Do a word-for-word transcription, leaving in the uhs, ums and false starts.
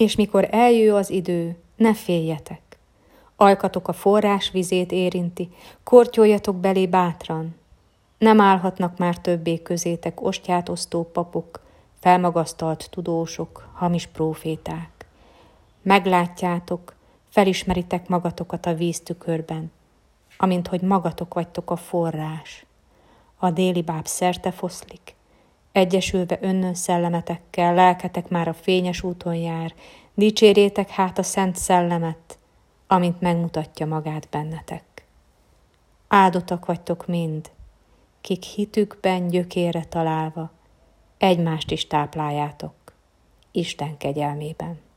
és mikor eljő az idő, ne féljetek. Alkatok a forrás vizét érinti, kortyoljatok belé bátran. Nem állhatnak már többé közétek ostját osztó papok, felmagasztalt tudósok, hamis próféták. Meglátjátok, felismeritek magatokat a víztükörben, amint hogy magatok vagytok a forrás. A déli báb szerte foszlik, egyesülve önnön szellemetekkel, lelketek már a fényes úton jár, dicsérjétek hát a szent szellemet, amint megmutatja magát bennetek. Áldottak vagytok mind, kik hitükben gyökérre találva, egymást is tápláljátok, Isten kegyelmében.